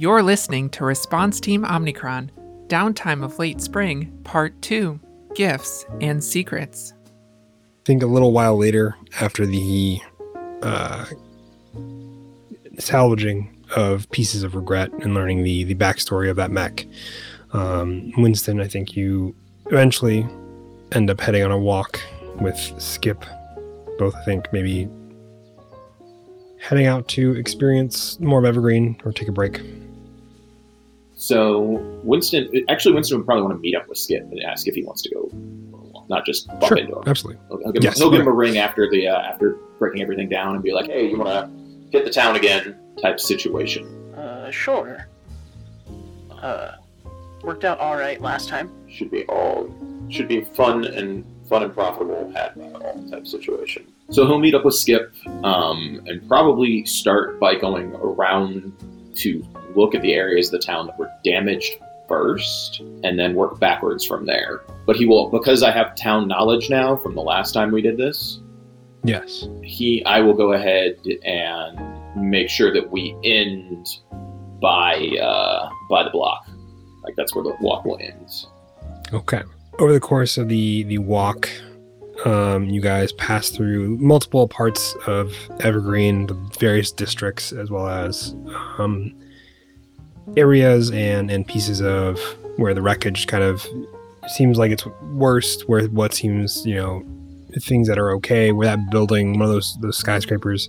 You're listening to Response Team Omicron, Downtime of Late Spring, Part 2, Gifts and Secrets. I think a little while later, after the salvaging of pieces of regret and learning the backstory of that mech, Winston, I think you eventually end up heading on a walk with Skip, both I think maybe heading out to experience more of Evergreen or take a break. So Winston would probably want to meet up with Skip and ask if he wants to go, not just bump sure, into him. Absolutely. He'll give him a ring after the after breaking everything down and be like, "Hey, you want to hit the town again?" type situation. Sure. Worked out all right last time. Should be fun and profitable at all type situation. So he'll meet up with Skip and probably start by going around to look at the areas of the town that were damaged first and then work backwards from there. But he will, because I have town knowledge now from the last time we did this. Yes. I will go ahead and make sure that we end by the block. Like that's where the walk will end. Okay. Over the course of the walk, you guys pass through multiple parts of Evergreen, the various districts, as well as areas and pieces of where the wreckage kind of seems like it's worst, where what seems, things that are okay, where that building, one of those skyscrapers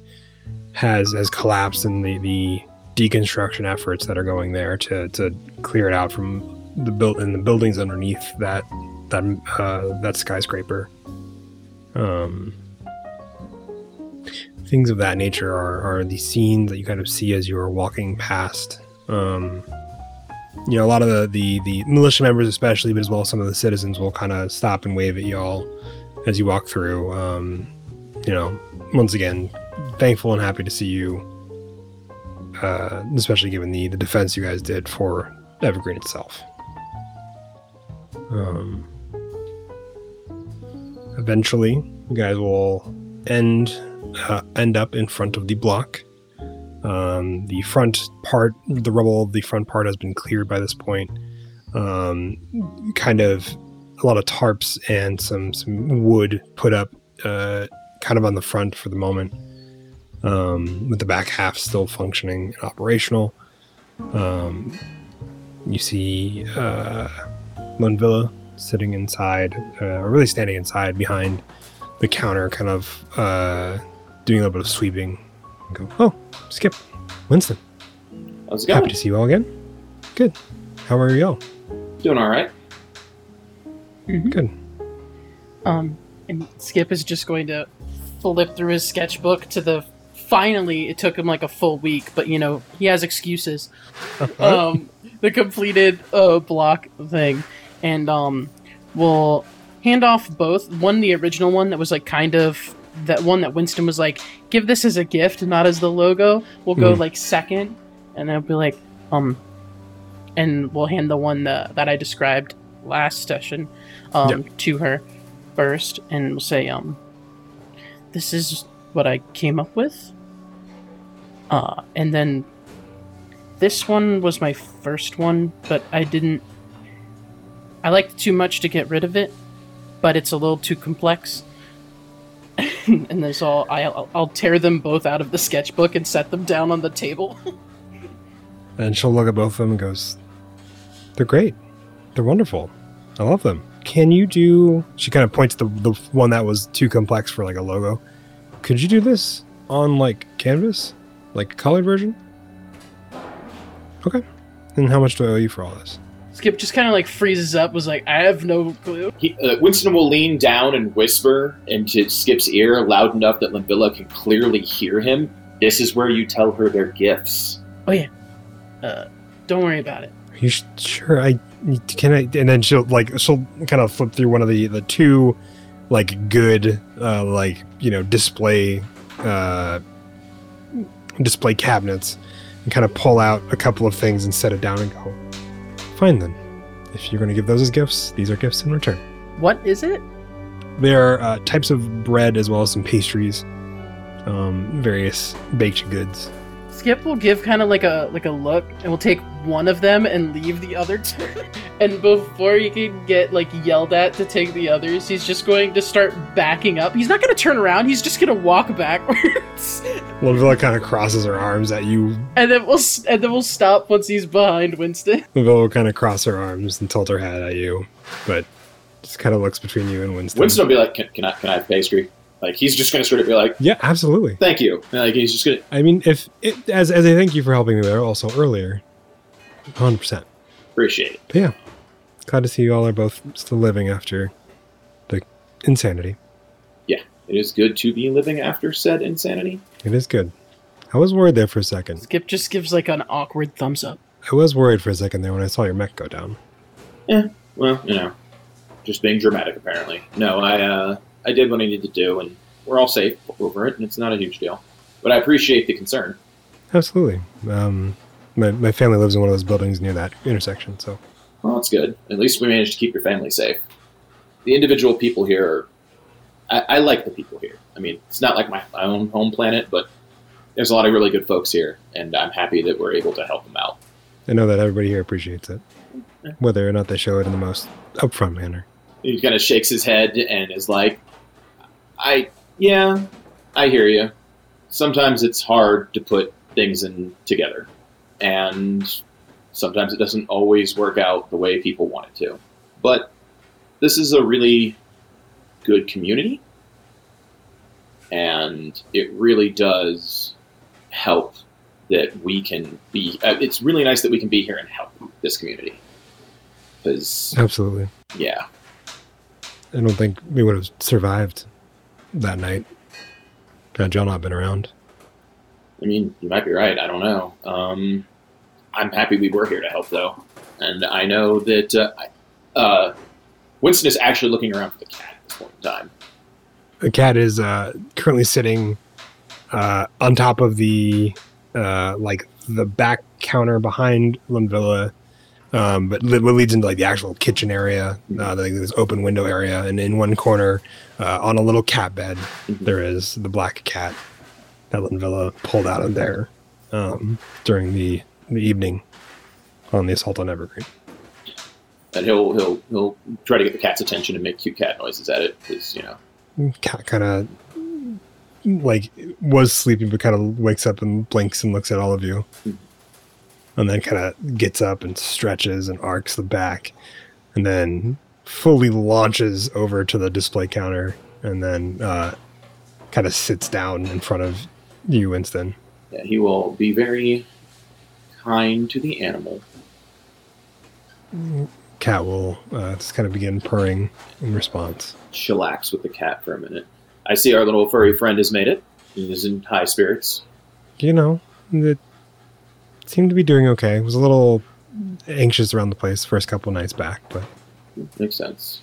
has collapsed, and the deconstruction efforts that are going there to clear it out from the buildings underneath that skyscraper. Things of that nature are the scenes that you kind of see as you are walking past. A lot of the militia members especially, but as well as some of the citizens will kind of stop and wave at y'all as you walk through. Once again, thankful and happy to see you, especially given the defense you guys did for Evergreen itself. Eventually, you guys will end up in front of the block. The front part, the rubble of the front part has been cleared by this point. Kind of a lot of tarps and some wood put up kind of on the front for the moment, with the back half still functioning and operational. You see Lundvilla sitting inside, or really standing inside behind the counter, kind of doing a little bit of sweeping. Go, "Oh, Skip, Winston. How's it going? Happy to see you all again." "Good. How are you all?" "Doing all right." Mm-hmm. "Good." And Skip is just going to flip through his sketchbook to finally, it took him like a full week, but he has excuses. The completed block thing. And we'll hand off both. One, the original one that was like kind of that one that Winston was like, "Give this as a gift, not as the logo." We'll go like second, and I'll be like, and we'll hand the one that I described last session to her first, and we'll say, "This is what I came up with. And then this one was my first one, but I liked it too much to get rid of it, but it's a little too complex." And there's I'll tear them both out of the sketchbook and set them down on the table. And she'll look at both of them and goes, "They're great. They're wonderful. I love them. Can you do..." She kind of points to the one that was too complex for like a logo. "Could you do this on like canvas? Like a colored version?" "Okay. And how much do I owe you for all this?" Skip just kind of like freezes up, was like, "I have no clue." Winston will lean down and whisper into Skip's ear loud enough that Lundvilla can clearly hear him. "This is where you tell her their gifts." "Oh yeah. Don't worry about it." "You sure? And then she'll kind of flip through one of the two like good display cabinets and kind of pull out a couple of things and set it down and go, "Fine then. If you're going to give those as gifts, these are gifts in return." "What is it?" "They're types of bread as well as some pastries, various baked goods." Skip will give kind of like a look, and will take one of them and leave the other two. And before you can get like yelled at to take the others, he's just going to start backing up. He's not going to turn around. He's just going to walk backwards. Lundvilla kind of crosses her arms at you, and then we'll stop once he's behind Winston. Lundvilla will kind of cross her arms and tilt her head at you, but just kind of looks between you and Winston. Winston will be like, "Can I have pastry?" Like, he's just going to sort of be like... Yeah, absolutely. Thank you. And like, he's just going to... I mean, as a thank you for helping me there also earlier, 100%. Appreciate it. But yeah. Glad to see you all are both still living after the insanity. Yeah. It is good to be living after said insanity. It is good. I was worried there for a second. Skip just gives, like, an awkward thumbs up. I was worried for a second there when I saw your mech go down. Yeah. Well, you know. Just being dramatic, apparently. No, I did what I needed to do, and we're all safe over it, and it's not a huge deal. But I appreciate the concern. Absolutely. My family lives in one of those buildings near that intersection, so... Well, that's good. At least we managed to keep your family safe. The individual people here... I like the people here. I mean, it's not like my own home planet, but there's a lot of really good folks here, and I'm happy that we're able to help them out. I know that everybody here appreciates it, whether or not they show it in the most upfront manner. He kind of shakes his head and is like... I hear you. Sometimes it's hard to put things in together. And sometimes it doesn't always work out the way people want it to. But this is a really good community. And it really does help that we can be... It's really nice that we can be here and help this community. 'Cause, absolutely. Yeah. I don't think we would have survived that night had John not been around. I mean, you might be right. I don't know. I'm happy we were here to help, though. And I know that Winston is actually looking around for the cat at this point in time. The cat is currently sitting on top of the back counter behind Lundvilla. But what leads into, like, the actual kitchen area, this open window area, and in one corner, on a little cat bed, there is the black cat that Lundvilla pulled out of there during the evening on the assault on Evergreen. And he'll try to get the cat's attention and make cute cat noises at it, because, you know. Cat kind of, like, was sleeping, but kind of wakes up and blinks and looks at all of you. Mm-hmm. And then kind of gets up and stretches and arcs the back and then fully launches over to the display counter and then kind of sits down in front of you, Winston. Yeah, he will be very kind to the animal. Cat will just kind of begin purring in response. Chillax with the cat for a minute. I see our little furry friend has made it. He is in high spirits. You know, seemed to be doing okay. Was a little anxious around the place first couple nights back, but makes sense.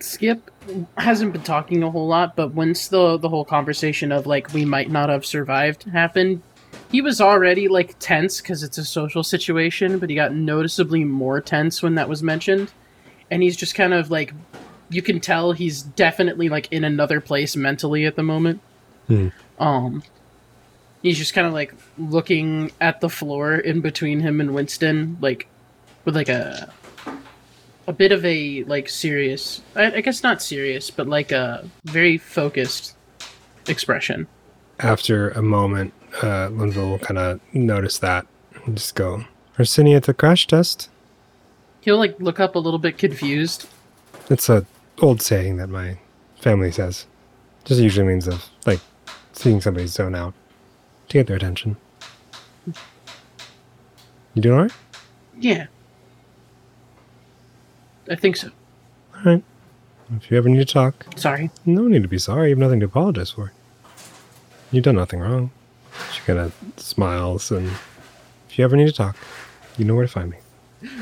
Skip hasn't been talking a whole lot, but once the whole conversation of, like, we might not have survived happened, he was already, like, tense because it's a social situation, but he got noticeably more tense when that was mentioned. And he's just kind of, like, you can tell he's definitely, like, in another place mentally at the moment. He's just kind of, like, looking at the floor in between him and Winston, like, with, like, a bit of a, like, serious, I guess not serious, but, like, a very focused expression. After a moment, Lundvilla will kind of notice that and just go, Hercynia at the crash test? He'll, like, look up a little bit confused. It's an old saying that my family says. Just usually means of, like, seeing somebody zone out. To get their attention. You doing all right? Yeah. I think so. All right. If you ever need to talk... Sorry. No need to be sorry. You have nothing to apologize for. You've done nothing wrong. She kind of smiles, and if you ever need to talk, you know where to find me.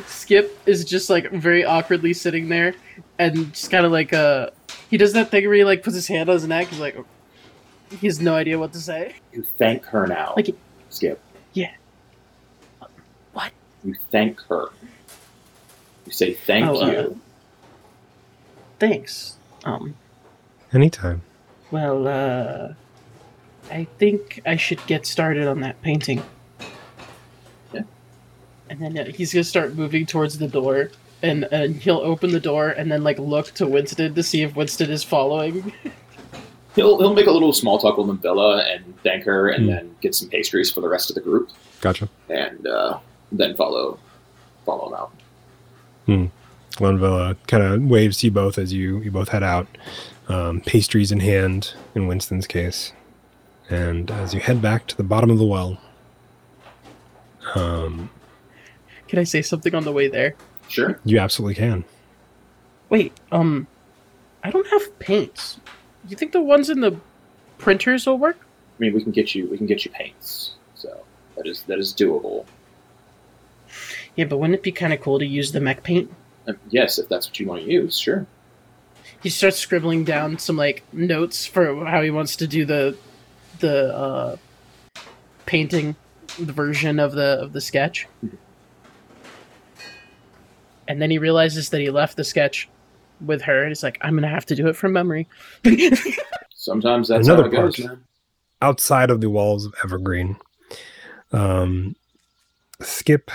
Skip is just, like, very awkwardly sitting there, and just kind of like, he does that thing where he, like, puts his hand on his neck, he's like... He has no idea what to say. You thank her now. Like, Skip. Yeah. What? You thank her. You say thank you. Thanks. Anytime. Well, I think I should get started on that painting. Yeah. And then he's going to start moving towards the door, and he'll open the door and then, like, look to Winston to see if Winston is following. He'll make a little small talk with Lundvilla and thank her, and then get some pastries for the rest of the group. Gotcha. And then follow him out. Lundvilla kind of waves to you both as you both head out, pastries in hand in Winston's case. And as you head back to the bottom of the well... Can I say something on the way there? Sure. You absolutely can. Wait, I don't have paints. You think the ones in the printers will work? I mean, we can get you paints. So that is doable. Yeah, but wouldn't it be kind of cool to use the mech paint? Yes, if that's what you want to use, sure. He starts scribbling down some, like, notes for how he wants to do the painting version of the sketch. Mm-hmm. And then he realizes that he left the sketch with her, and it's like, I'm gonna have to do it from memory. Sometimes that's another part. Outside of the walls of Evergreen, Skip,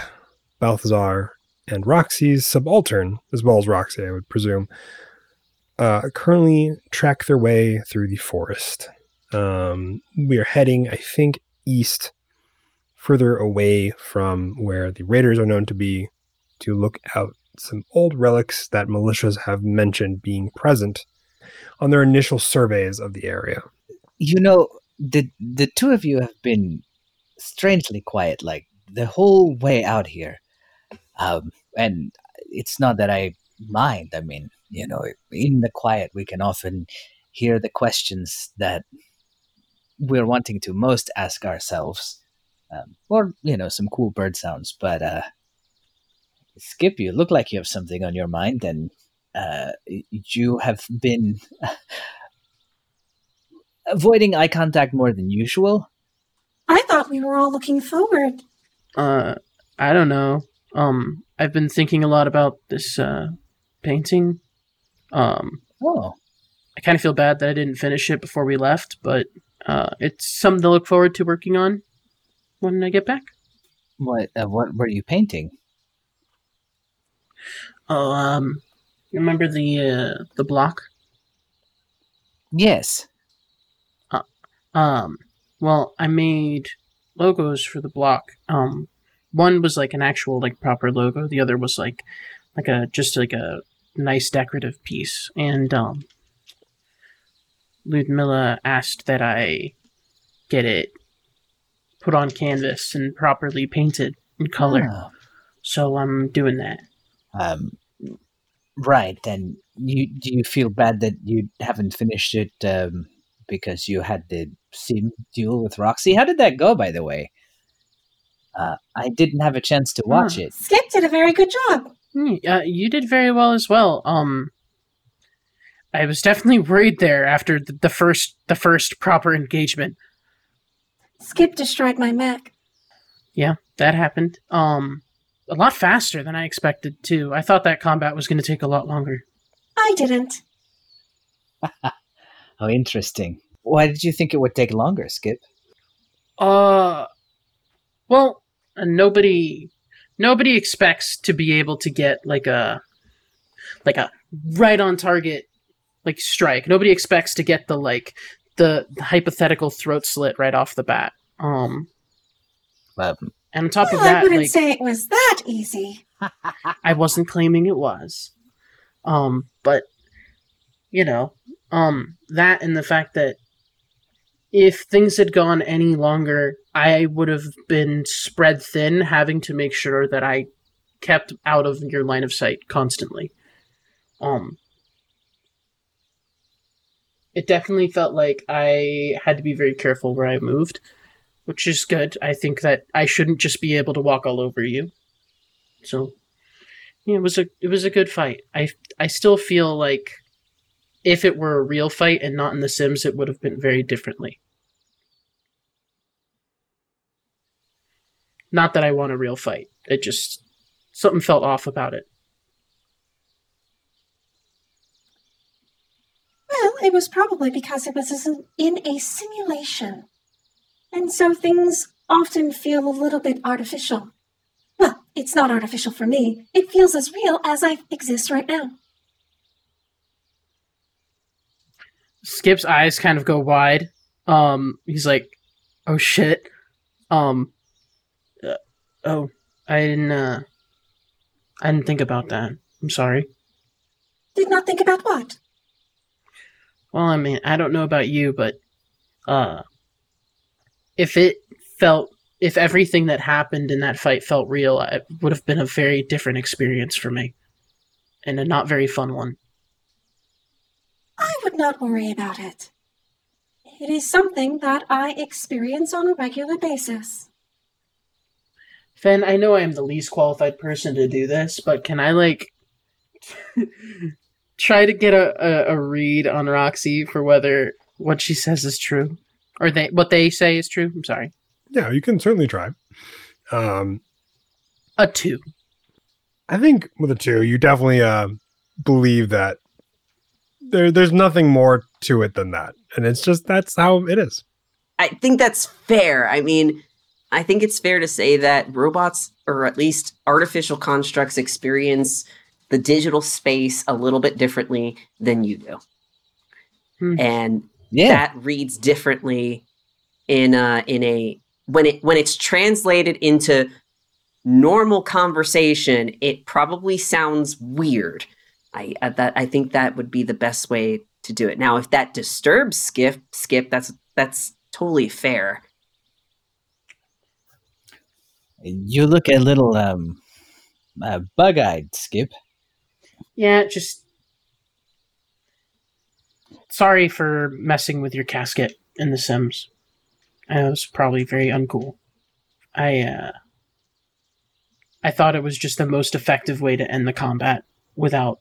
Balthazar, and Roxy's subaltern, as well as Roxy, I would presume, currently track their way through the forest. We are heading, I think, east, further away from where the raiders are known to be, to look out some old relics that militias have mentioned being present on their initial surveys of the area. You know, the two of you have been strangely quiet, like, the whole way out here. And it's not that I mind. I mean, you know, in the quiet, we can often hear the questions that we're wanting to most ask ourselves. Or, you know, some cool bird sounds, but... Skip, you look like you have something on your mind, and you have been avoiding eye contact more than usual. I thought we were all looking forward. I don't know. I've been thinking a lot about this painting. I kind of feel bad that I didn't finish it before we left, but it's something to look forward to working on when I get back. What were you painting? Oh, you remember the block? Yes. Well, I made logos for the block. One was like an actual, like, proper logo. The other was like a nice decorative piece. And Ludmilla asked that I get it put on canvas and properly painted in color. Oh. So I'm doing that. Right, and do you feel bad that you haven't finished it because you had the same deal with Roxy? How did that go, by the way? I didn't have a chance to watch it. Skip did a very good job. You did very well as well. I was definitely worried there after the first proper engagement. Skip destroyed my mech. Yeah, that happened. A lot faster than I expected, too. I thought that combat was going to take a lot longer. I didn't. Oh, interesting. Why did you think it would take longer, Skip? Well, nobody expects to be able to get like a right on target, like, strike. Nobody expects to get the hypothetical throat slit right off the bat. And on top of that, I wouldn't say it was that easy. I wasn't claiming it was. But, you know, that and the fact that if things had gone any longer, I would have been spread thin, having to make sure that I kept out of your line of sight constantly. It definitely felt like I had to be very careful where I moved. Which is good. I think that I shouldn't just be able to walk all over you. So, yeah, it was a good fight. I still feel like if it were a real fight and not in The Sims, it would have been very differently. Not that I want a real fight. It just, something felt off about it. Well, it was probably because it was in a simulation. and so things often feel a little bit artificial. Well, it's not artificial for me. It feels as real as I exist right now. Skip's eyes kind of go wide. He's like, oh shit. I didn't think about that. I'm sorry. Did not think about what? Well, I mean, I don't know about you, but if everything that happened in that fight felt real, it would have been a very different experience for me. And a not very fun one. I would not worry about it. It is something that I experience on a regular basis. Fen, I know I am the least qualified person to do this, but can I, try to get a read on Roxy for whether what she says is true? Or what they say is true? I'm sorry. Yeah, you can certainly try. A 2. I think with a 2, you definitely believe that there's nothing more to it than that. And it's just, that's how it is. I think that's fair. I mean, I think it's fair to say that robots, or at least artificial constructs, experience the digital space a little bit differently than you do. Hmm. And that reads differently when it's translated into normal conversation, it probably sounds weird. I think that would be the best way to do it. Now, if that disturbs Skip, that's totally fair. You look a little bug-eyed, Skip. Yeah, just sorry for messing with your casket in The Sims. It was probably very uncool. I thought it was just the most effective way to end the combat without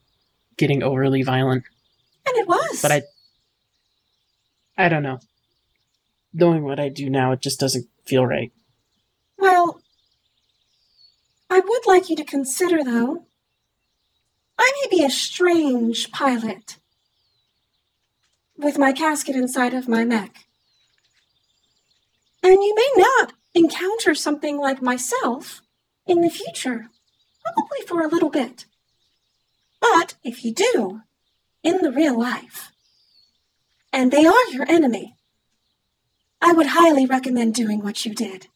getting overly violent. And it was. But I don't know. Knowing what I do now, it just doesn't feel right. Well, I would like you to consider, though, I may be a strange pilot with my casket inside of my mech. And you may not encounter something like myself in the future, probably for a little bit. But if you do, in the real life, and they are your enemy, I would highly recommend doing what you did.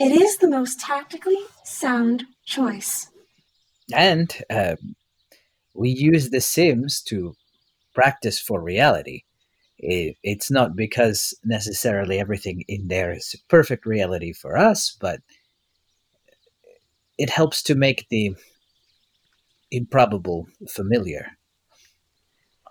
It is the most tactically sound choice. And we use The Sims to practice for reality. It's not because necessarily everything in there is perfect reality for us, but it helps to make the improbable familiar.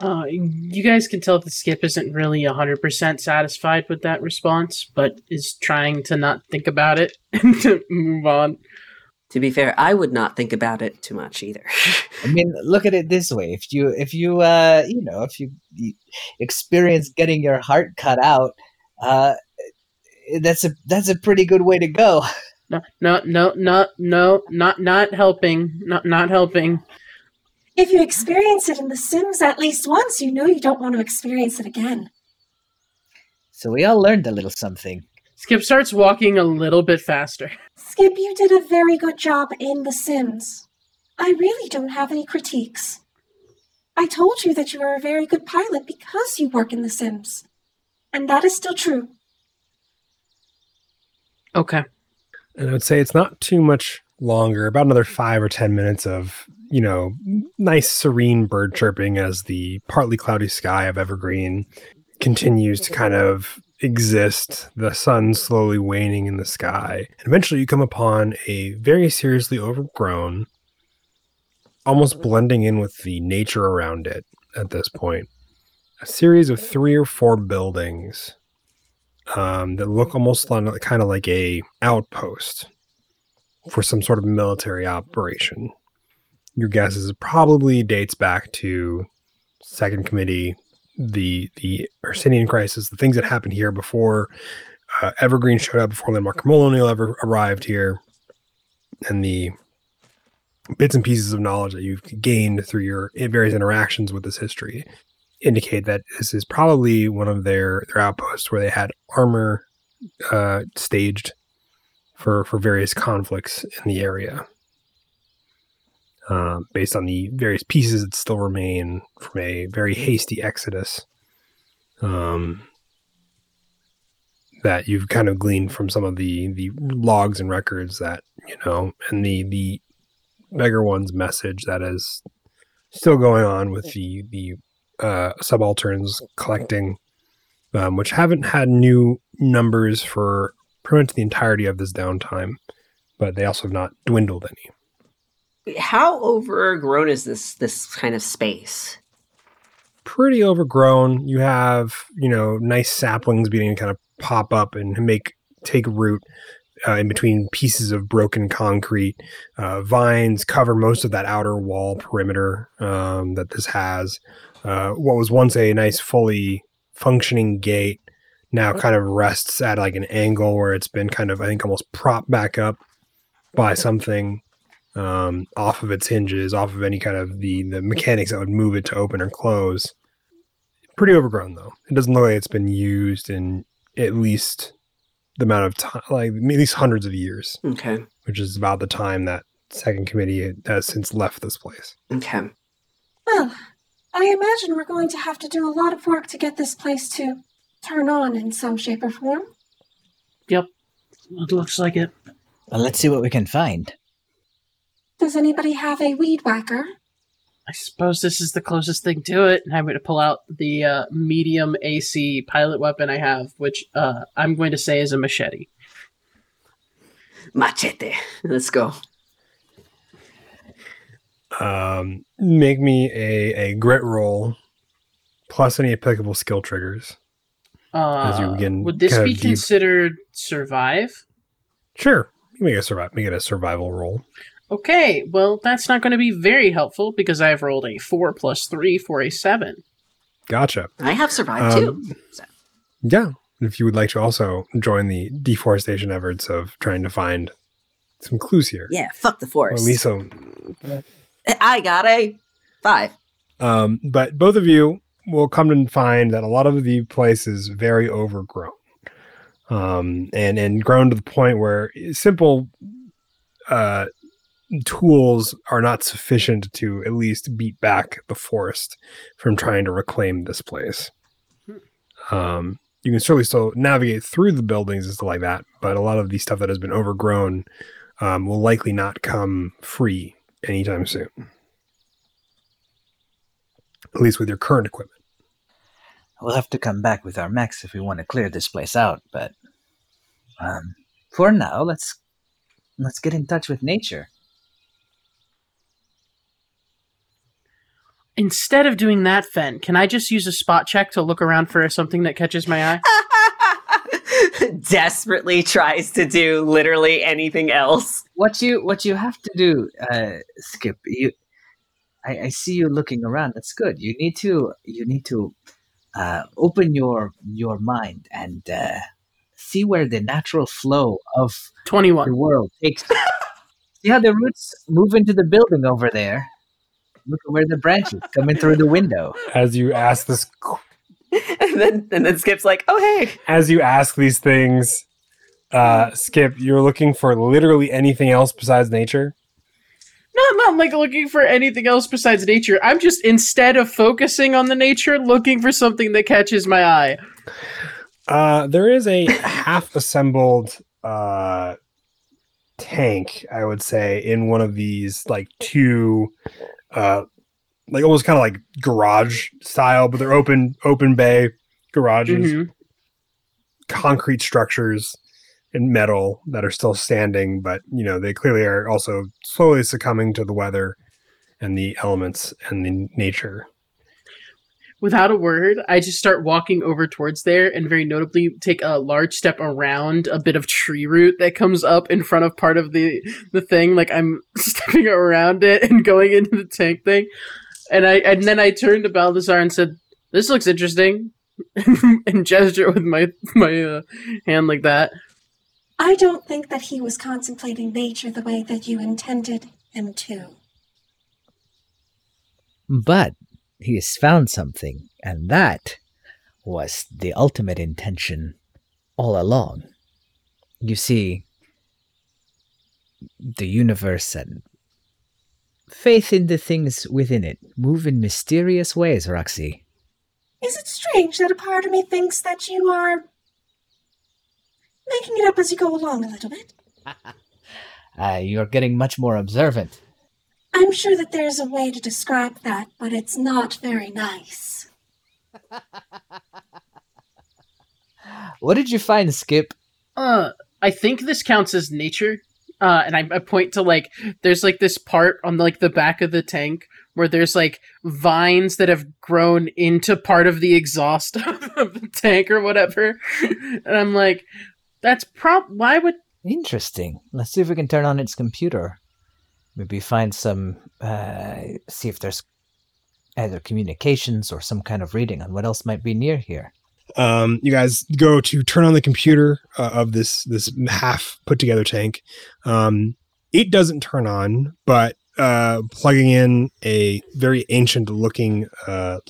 You guys can tell that Skip isn't really 100% satisfied with that response, but is trying to not think about it and to move on. To be fair, I would not think about it too much either. I mean, look at it this way: if you experience getting your heart cut out, that's a pretty good way to go. No, not helping. If you experience it in The Sims at least once, you know you don't want to experience it again. So we all learned a little something. Skip starts walking a little bit faster. Skip, you did a very good job in The Sims. I really don't have any critiques. I told you that you are a very good pilot because you work in The Sims. And that is still true. Okay. And I would say it's not too much longer, about another 5 or 10 minutes of, nice serene bird chirping as the partly cloudy sky of Evergreen continues to kind of exist, the sun slowly waning in the sky. And eventually you come upon a very seriously overgrown, almost blending in with the nature around it at this point, a series of 3 or 4 buildings that look almost kind of like a outpost for some sort of military operation. Your guess is it probably dates back to Second Committee, the Arsenian crisis, the things that happened here before Evergreen showed up, before Landmark Colonial ever arrived here, and the bits and pieces of knowledge that you've gained through your various interactions with this history. indicate that this is probably one of their outposts where they had armor staged for various conflicts in the area. Based on the various pieces that still remain from a very hasty exodus that you've kind of gleaned from some of the logs and records that, you know, and the Beggar One's message that is still going on with the subalterns collecting, which haven't had new numbers for pretty much the entirety of this downtime, but they also have not dwindled any. How overgrown is this kind of space? Pretty overgrown. You have, you know, nice saplings beginning to kind of pop up and take root in between pieces of broken concrete. Vines cover most of that outer wall perimeter that this has. What was once a nice, fully functioning gate now kind of rests at like an angle where it's been kind of, I think, almost propped back up by something. Off of its hinges, off of any kind of the mechanics that would move it to open or close. Pretty overgrown, though. It doesn't look like it's been used in at least the amount of time, like at least hundreds of years. Okay. Which is about the time that second committee has since left this place. Okay. Well, I imagine we're going to have to do a lot of work to get this place to turn on in some shape or form. Yep. It looks like it. Well, let's see what we can find. Does anybody have a weed whacker? I suppose this is the closest thing to it. I'm going to pull out the medium AC pilot weapon I have, which I'm going to say is a machete. Machete. Let's go. Make me a grit roll, plus any applicable skill triggers. As you begin, would this be considered survive? Sure. Make it a survival roll. Okay, well, that's not going to be very helpful because I've rolled a 4 + 3 for a 7. Gotcha. I have survived too. So. Yeah, if you would like to also join the deforestation efforts of trying to find some clues here. Yeah, fuck the forest. At least I got a 5. But both of you will come and find that a lot of the place is very overgrown and grown to the point where simple... tools are not sufficient to at least beat back the forest from trying to reclaim this place. You can certainly still navigate through the buildings and stuff like that, but a lot of the stuff that has been overgrown will likely not come free anytime soon. At least with your current equipment. We'll have to come back with our mechs if we want to clear this place out, but for now, let's get in touch with nature. Instead of doing that, Fen, can I just use a spot check to look around for something that catches my eye? Desperately tries to do literally anything else. What you have to do, Skip? I see you looking around. That's good. You need to open your mind and see where the natural flow of 21 the world takes. See how the roots move into the building over there. Look at where the branches coming through the window. As you ask this, and then Skip's like, "Oh hey!" As you ask these things, Skip, you're looking for literally anything else besides nature. No, I'm not like looking for anything else besides nature. I'm just instead of focusing on the nature, looking for something that catches my eye. There is a half-assembled tank, I would say, in one of these like two. Like almost kind of like garage style, but they're open bay garages, mm-hmm. Concrete structures and metal that are still standing, but you know, they clearly are also slowly succumbing to the weather and the elements and the nature. Without a word, I just start walking over towards there and very notably take a large step around a bit of tree root that comes up in front of part of the thing. Like I'm stepping around it and going into the tank thing. And then I turned to Balthazar and said, "This looks interesting." And gesture with my hand like that. I don't think that he was contemplating nature the way that you intended him to. But he has found something, and that was the ultimate intention all along. You see, the universe and faith in the things within it move in mysterious ways, Roxy. Is it strange that a part of me thinks that you are making it up as you go along a little bit? You're getting much more observant. I'm sure that there's a way to describe that, but it's not very nice. What did you find, Skip? I think this counts as nature. And I point to, like, there's, like, this part on, like, the back of the tank where there's, like, vines that have grown into part of the exhaust of the tank or whatever. And I'm like, that's why would... Interesting. Let's see if we can turn on its computer. Maybe find some, see if there's either communications or some kind of reading on what else might be near here. You guys go to turn on the computer of this half put together tank. It doesn't turn on, but plugging in a very ancient looking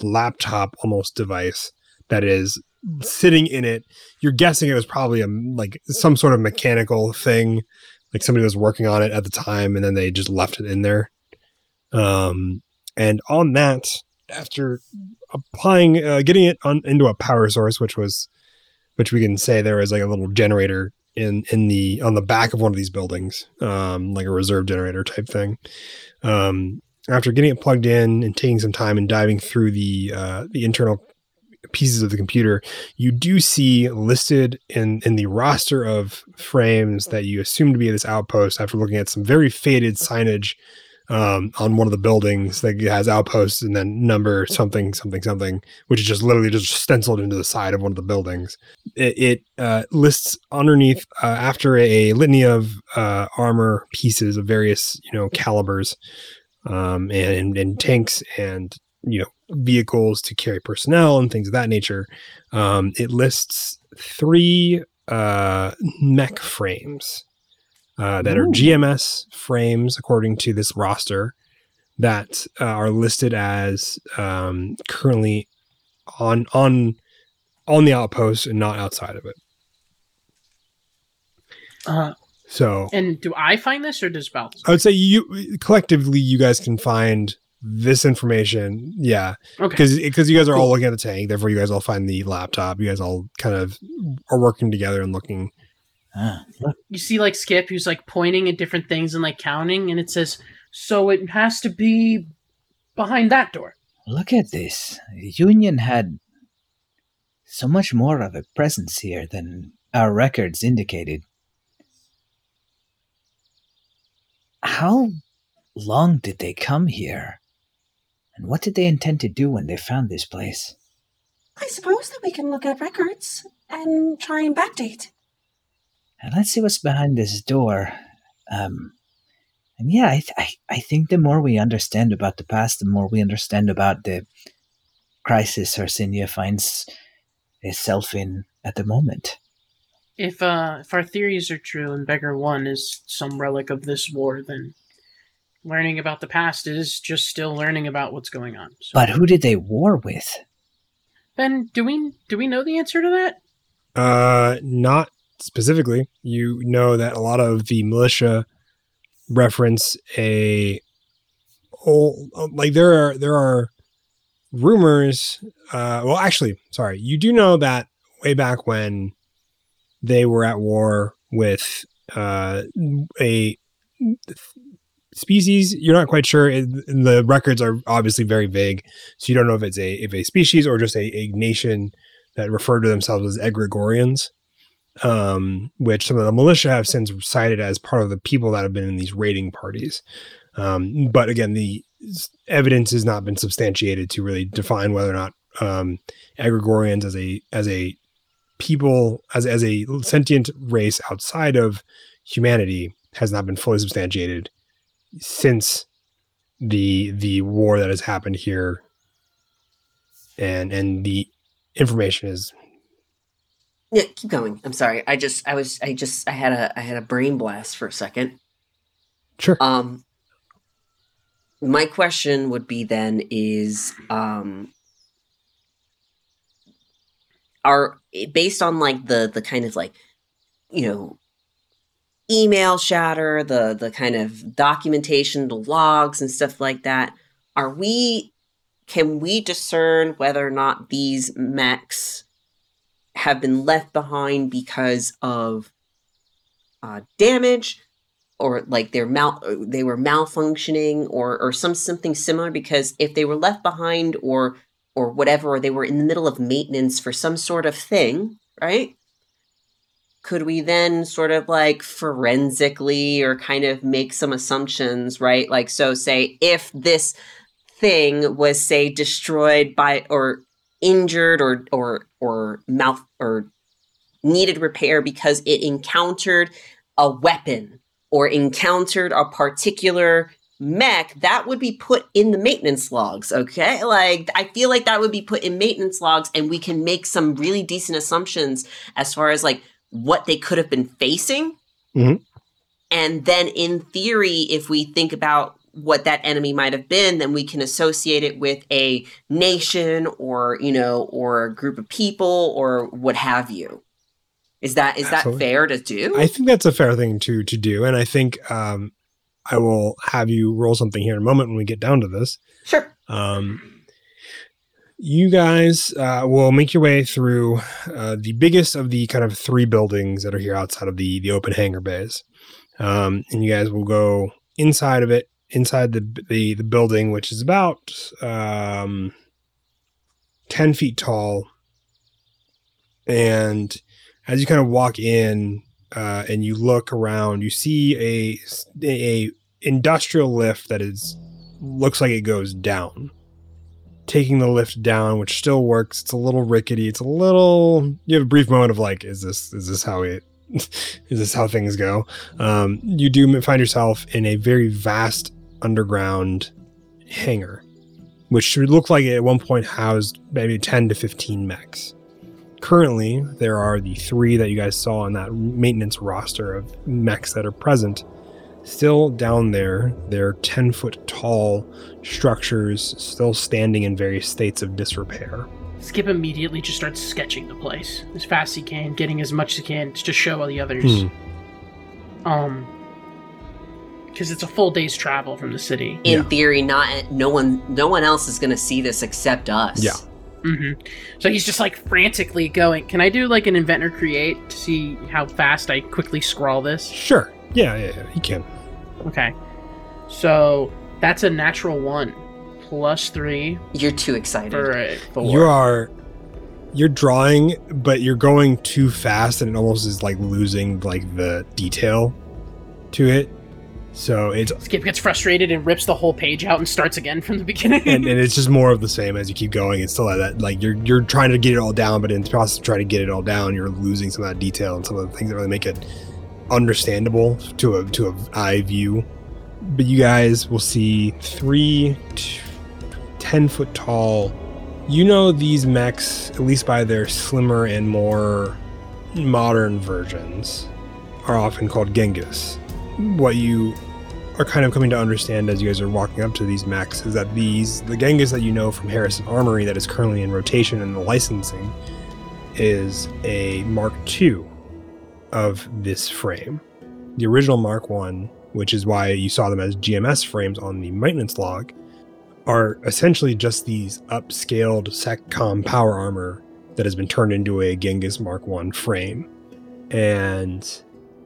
laptop almost device that is sitting in it. You're guessing it was probably like some sort of mechanical thing, like somebody was working on it at the time and then they just left it in there. And on that, after applying, getting it on into a power source, which we can say there is like a little generator on the back of one of these buildings, like a reserve generator type thing. After getting it plugged in and taking some time and diving through the internal pieces of the computer, you do see listed in the roster of frames that you assume to be this outpost after looking at some very faded signage on one of the buildings that has outposts and then number something, something, something, which is just literally just stenciled into the side of one of the buildings. It lists underneath, after a litany of armor pieces of various, calibers and tanks and, vehicles to carry personnel and things of that nature. It lists 3 mech frames. That are GMS frames, according to this roster, that are listed as currently on the outpost and not outside of it. And do I find this, or does Balthazar? I would say you guys can find this information. Yeah, because you guys are all looking at the tank, therefore you guys all find the laptop. You guys all kind of are working together and looking. You see, like, Skip, who's, like, pointing at different things and, like, counting, and it says, so it has to be behind that door. Look at this. The Union had so much more of a presence here than our records indicated. How long did they come here? And what did they intend to do when they found this place? I suppose that we can look at records and try and backdate. And let's see what's behind this door. I think the more we understand about the past, the more we understand about the crisis Hercynia finds itself in at the moment. If our theories are true and Beggar One is some relic of this war, then learning about the past is just still learning about what's going on. So. But who did they war with? Ben, do we know the answer to that? Not specifically. You know that a lot of the militia reference there are rumors. You do know that way back when they were at war with a species. You're not quite sure. The records are obviously very vague, so you don't know if it's a species or just a nation that referred to themselves as Egregorians. Which some of the militia have since cited as part of the people that have been in these raiding parties. But again, the evidence has not been substantiated to really define whether or not Egregorians as a people, as a sentient race outside of humanity has not been fully substantiated since the war that has happened here. And the information is... Yeah, keep going. I'm sorry. I had a brain blast for a second. Sure. My question would be then is, are based on like the kind of like, you know, email chatter, the kind of documentation, the logs and stuff like that, can we discern whether or not these mechs have been left behind because of damage, or like they were malfunctioning or something similar? Because if they were left behind or whatever, or they were in the middle of maintenance for some sort of thing, right? Could we then sort of like forensically or kind of make some assumptions, right? Like, so say if this thing was, say, destroyed by or injured or mouth or needed repair because it encountered a weapon or encountered a particular mech, that would be put in the maintenance logs, okay? Like, I feel like that would be put in maintenance logs, and we can make some really decent assumptions as far as like what they could have been facing. Mm-hmm. And then in theory, if we think about what that enemy might have been, then we can associate it with a nation or, you know, or a group of people or what have you. Is that Absolutely. Fair to do? I think that's a fair thing to do. And I think I will have you roll something here in a moment when we get down to this. Sure. You guys will make your way through the biggest of the kind of three buildings that are here outside of the open hangar bays. And you guys will go inside of it, inside the building, which is about 10 feet tall. And as you kind of walk in and you look around, you see a industrial lift that looks like it goes down. Taking the lift down, which still works. It's a little rickety. You have a brief moment of like, is this how things go? You do find yourself in a very vast underground hangar, which should look like it at one point housed maybe 10 to 15 mechs. Currently, there are the three that you guys saw on that maintenance roster of mechs that are present. Still down there, they're 10-foot tall structures still standing in various states of disrepair. Skip immediately just starts sketching the place as fast as he can, getting as much as he can to show all the others. Because it's a full day's travel from the city. In theory, no one else is going to see this except us. Yeah. Mm-hmm. So he's just like frantically going, can I do like an invent or create to see how fast I quickly scrawl this? Sure. Yeah, he can. Okay. So that's a natural 1. +3. You're too excited. All right. You're drawing, but you're going too fast, and it almost is like losing like the detail to it. So it's Skip gets frustrated and rips the whole page out and starts again from the beginning. and it's just more of the same as you keep going. It's still like that, like you're trying to get it all down, but in the process of trying to get it all down, you're losing some of that detail and some of the things that really make it understandable to a eye view. But you guys will see 3 10-foot tall. You know these mechs, at least by their slimmer and more modern versions, are often called Genghis. What you are kind of coming to understand as you guys are walking up to these mechs is that the Genghis that you know from Harrison Armory that is currently in rotation and the licensing is a Mark II of this frame. The original Mark I, which is why you saw them as GMS frames on the maintenance log, are essentially just these upscaled SecComm power armor that has been turned into a Genghis Mark I frame. And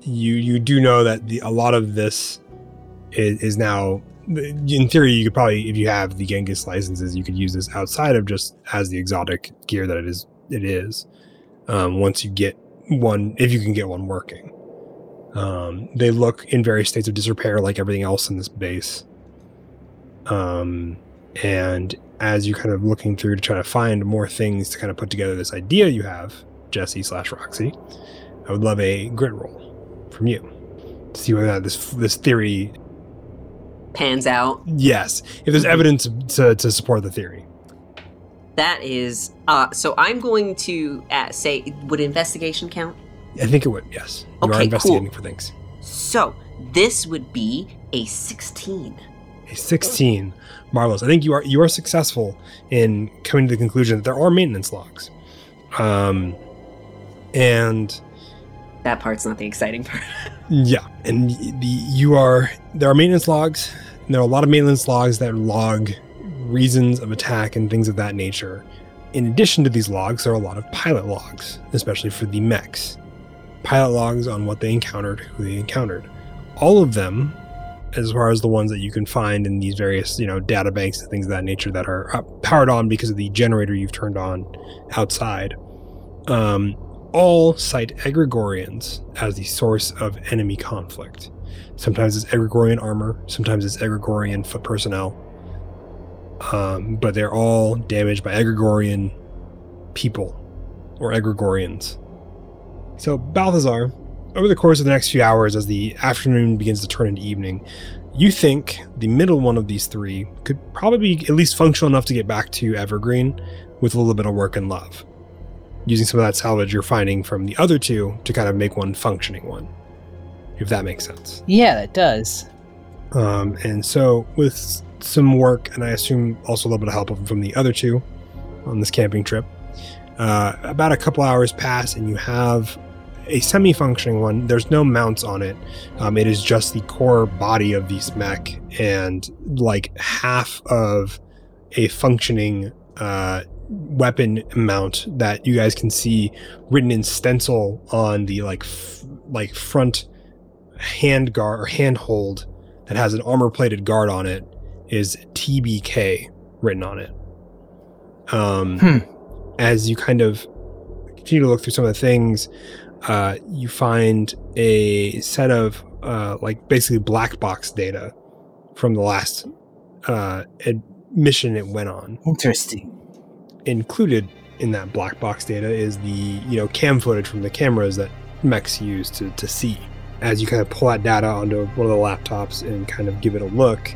you do know that a lot of this is now, in theory, you could probably, if you have the Genghis licenses, you could use this outside of just as the exotic gear that it is. Once you get one, if you can get one working. They look in various states of disrepair like everything else in this base. And as you're kind of looking through to try to find more things to kind of put together this idea you have, Jesse/Roxy, I would love a grid roll from you to see whether this theory pans out. Yes, if there's evidence to support the theory. That is, so I'm going to say, would investigation count? I think it would, yes. You are investigating for things. So this would be a 16. a 16. Marvelous. I think you are successful in coming to the conclusion that there are maintenance logs. And that part's not the exciting part. Yeah. And there are maintenance logs, and there are a lot of maintenance logs that log reasons of attack and things of that nature. In addition to these logs, there are a lot of pilot logs, especially for the mechs. Pilot logs on what they encountered, who they encountered. All of them, as far as the ones that you can find in these various, data banks and things of that nature that are powered on because of the generator you've turned on outside, all cite Egregorians as the source of enemy conflict. Sometimes it's Egregorian armor, sometimes it's Egregorian foot personnel, but they're all damaged by Egregorian people or Egregorians. So Balthazar, over the course of the next few hours, as the afternoon begins to turn into evening, you think the middle one of these three could probably be at least functional enough to get back to Evergreen with a little bit of work and love, using some of that salvage you're finding from the other two to kind of make one functioning one, if that makes sense. Yeah, that does. And so with some work, and I assume also a little bit of help from the other two on this camping trip, about a couple hours pass and you have a semi-functioning one. There's no mounts on it. It is just the core body of the mech and like half of a functioning weapon mount that you guys can see written in stencil on the like front hand guard or handhold that has an armor-plated guard on it is TBK written on it. As you kind of continue to look through some of the things, you find a set of like basically black box data from the last mission it went on. Interesting. Included in that black box data is the cam footage from the cameras that mechs use to see. As you kind of pull that data onto one of the laptops and kind of give it a look,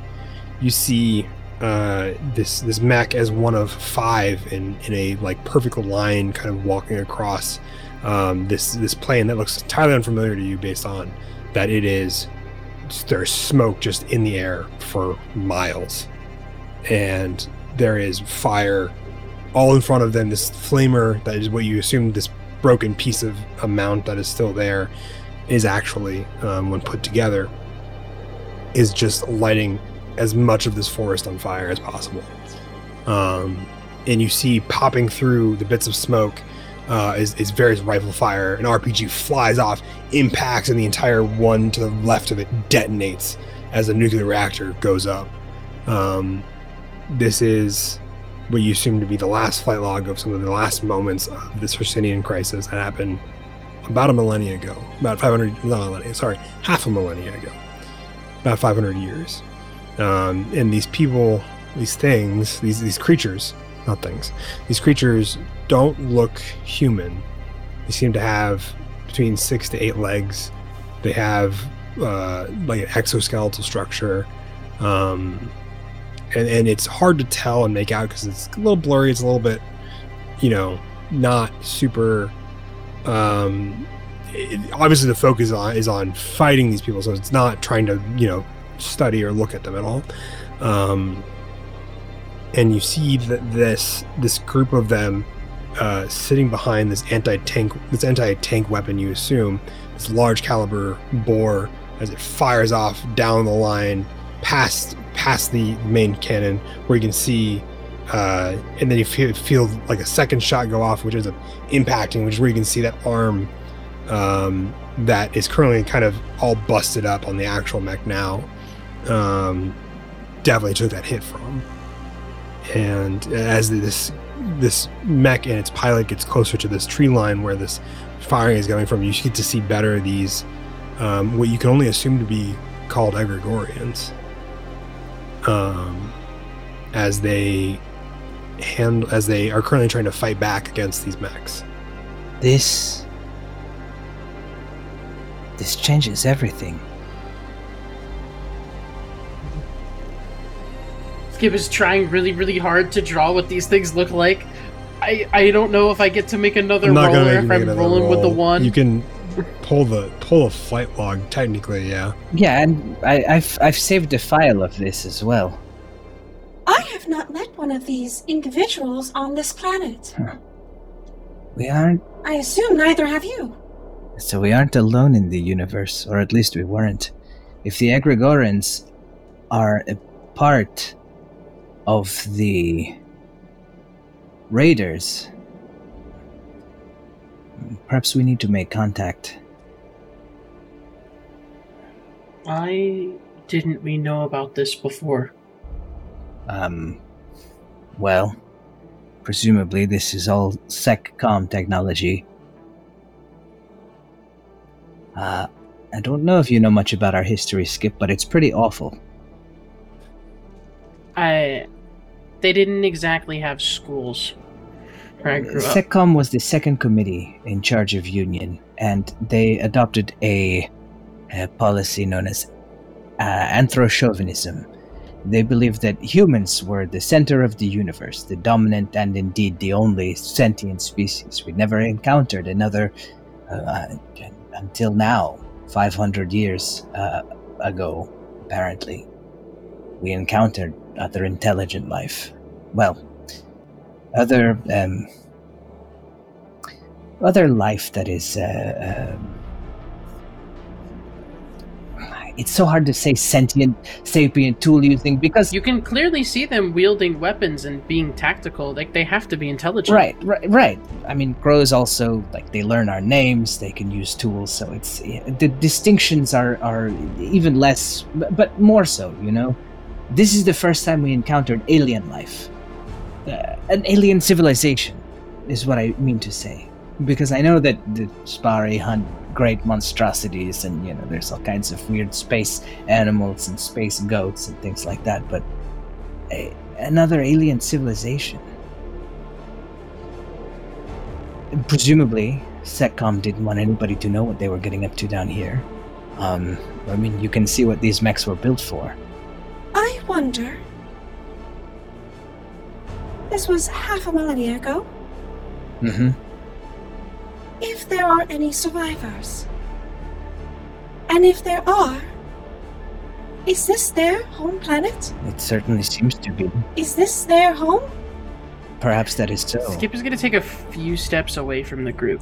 you see this mech as one of five in a like perfect line kind of walking across this plane that looks entirely unfamiliar to you based on that it is. There's smoke just in the air for miles. And there is fire all in front of them. This flamer, that is what you assume this broken piece of a mount that is still there is actually, when put together, is just lighting as much of this forest on fire as possible. And you see popping through the bits of smoke is various rifle fire. An RPG flies off, impacts, and the entire one to the left of it detonates as a nuclear reactor goes up. This is what you assume to be the last flight log of some of the last moments of this Hercynian crisis that happened about 500 years. And these people, these creatures don't look human. They seem to have between 6 to 8 legs. They have like an exoskeletal structure, and it's hard to tell and make out because it's a little blurry. It's a little bit, not super. Obviously, the focus is on fighting these people, so it's not trying to study or look at them at all. And you see that this group of them sitting behind this anti-tank weapon, you assume, this large caliber bore, as it fires off down the line past the main cannon, where you can see, and then you feel like a second shot go off, which is impacting, which is where you can see that arm that is currently kind of all busted up on the actual mech now. Definitely took that hit from. And as this mech and its pilot gets closer to this tree line where this firing is coming from, you get to see better these what you can only assume to be called Egregorians, as they are currently trying to fight back against these mechs. This changes everything. Skip is trying really, really hard to draw what these things look like. I don't know if I get to make another roll or if I'm rolling with the one. You can pull a flight log, technically, yeah. Yeah, and I've saved a file of this as well. I have not met one of these individuals on this planet. Huh. We aren't... I assume neither have you. So we aren't alone in the universe, or at least we weren't. If the Egregorians are a part of the Raiders, perhaps we need to make contact. Why didn't we know about this before? Well, presumably this is all SecComm technology. I don't know if you know much about our history, Skip, but it's pretty awful. They didn't exactly have schools where I grew up. SecComm was the second committee in charge of Union, and they adopted a policy known as anthrochauvinism. They believed that humans were the center of the universe, the dominant and indeed the only sentient species. We never encountered another until now, 500 years ago, apparently. We encountered other intelligent life. Well, other life that is... it's so hard to say sentient, sapient, tool-using, because... You can clearly see them wielding weapons and being tactical. Like, they have to be intelligent. Right. I mean, crows also, like, they learn our names, they can use tools, so it's... The distinctions are even less, but more so, you know? This is the first time we encountered alien life. An alien civilization, is what I mean to say. Because I know that the Spari hunt great monstrosities, and you know, there's all kinds of weird space animals and space goats and things like that, but another alien civilization. And presumably, SecComm didn't want anybody to know what they were getting up to down here. I mean, you can see what these mechs were built for. I wonder... This was 500 years ago. Mm-hmm. If there are any survivors, and if there are, is this their home planet? It certainly seems to be. Is this their home? Perhaps that is so. Skip is going to take a few steps away from the group,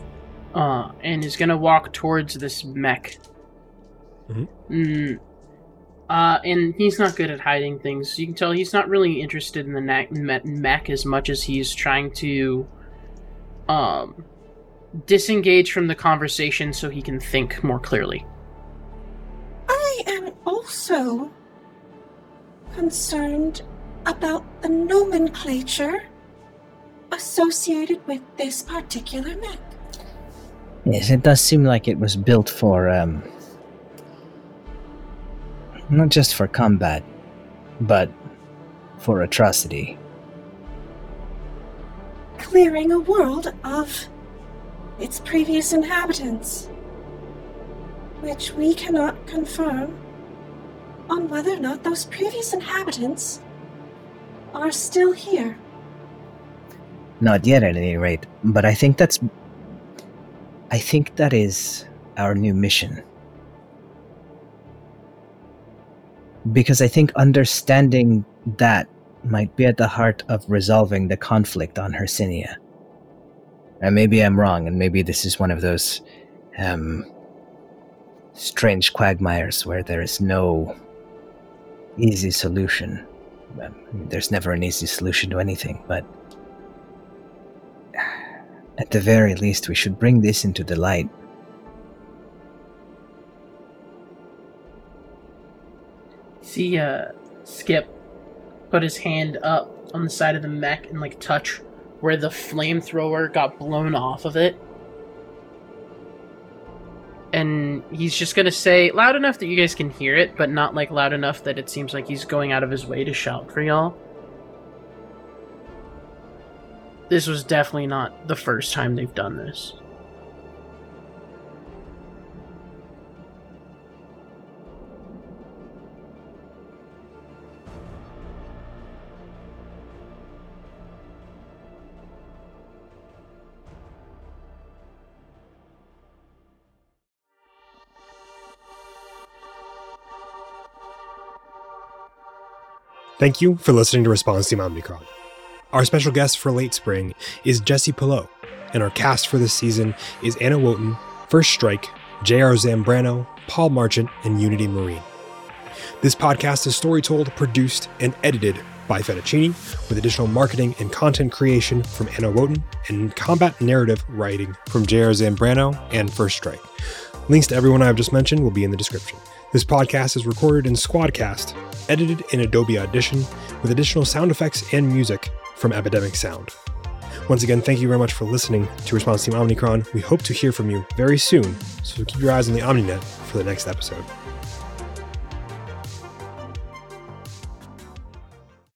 and is going to walk towards this mech. Mm-hmm. And he's not good at hiding things. You can tell he's not really interested in the mech as much as he's trying to... disengage from the conversation so he can think more clearly. I am also concerned about the nomenclature associated with this particular mech. Yes, it does seem like it was built for, not just for combat, but for atrocity. Clearing a world of its previous inhabitants, which we cannot confirm on whether or not those previous inhabitants are still here. Not yet, at any rate, but I think that is our new mission. Because I think understanding that might be at the heart of resolving the conflict on Hercynia. And maybe I'm wrong, and maybe this is one of those strange quagmires where there is no easy solution. There's never an easy solution to anything, but at the very least, we should bring this into the light. See, Skip put his hand up on the side of the mech and, like, touch where the flamethrower got blown off of it. And he's just gonna say, loud enough that you guys can hear it, but not like loud enough that it seems like he's going out of his way to shout for y'all. This was definitely not the first time they've done this. Thank you for listening to Response Team Omicron. Our special guest for late spring is Jesse Pillow, and our cast for this season is Anna Wotan, First Strike, J.R. Zambrano, Paul Marchant, and Unity Marine. This podcast is storytold, produced, and edited by Fettuccini, with additional marketing and content creation from Anna Wotan and combat narrative writing from J.R. Zambrano and First Strike. Links to everyone I've just mentioned will be in the description. This podcast is recorded in Squadcast, edited in Adobe Audition, with additional sound effects and music from Epidemic Sound. Once again, thank you very much for listening to Response Team Omicron. We hope to hear from you very soon, so keep your eyes on the OmniNet for the next episode.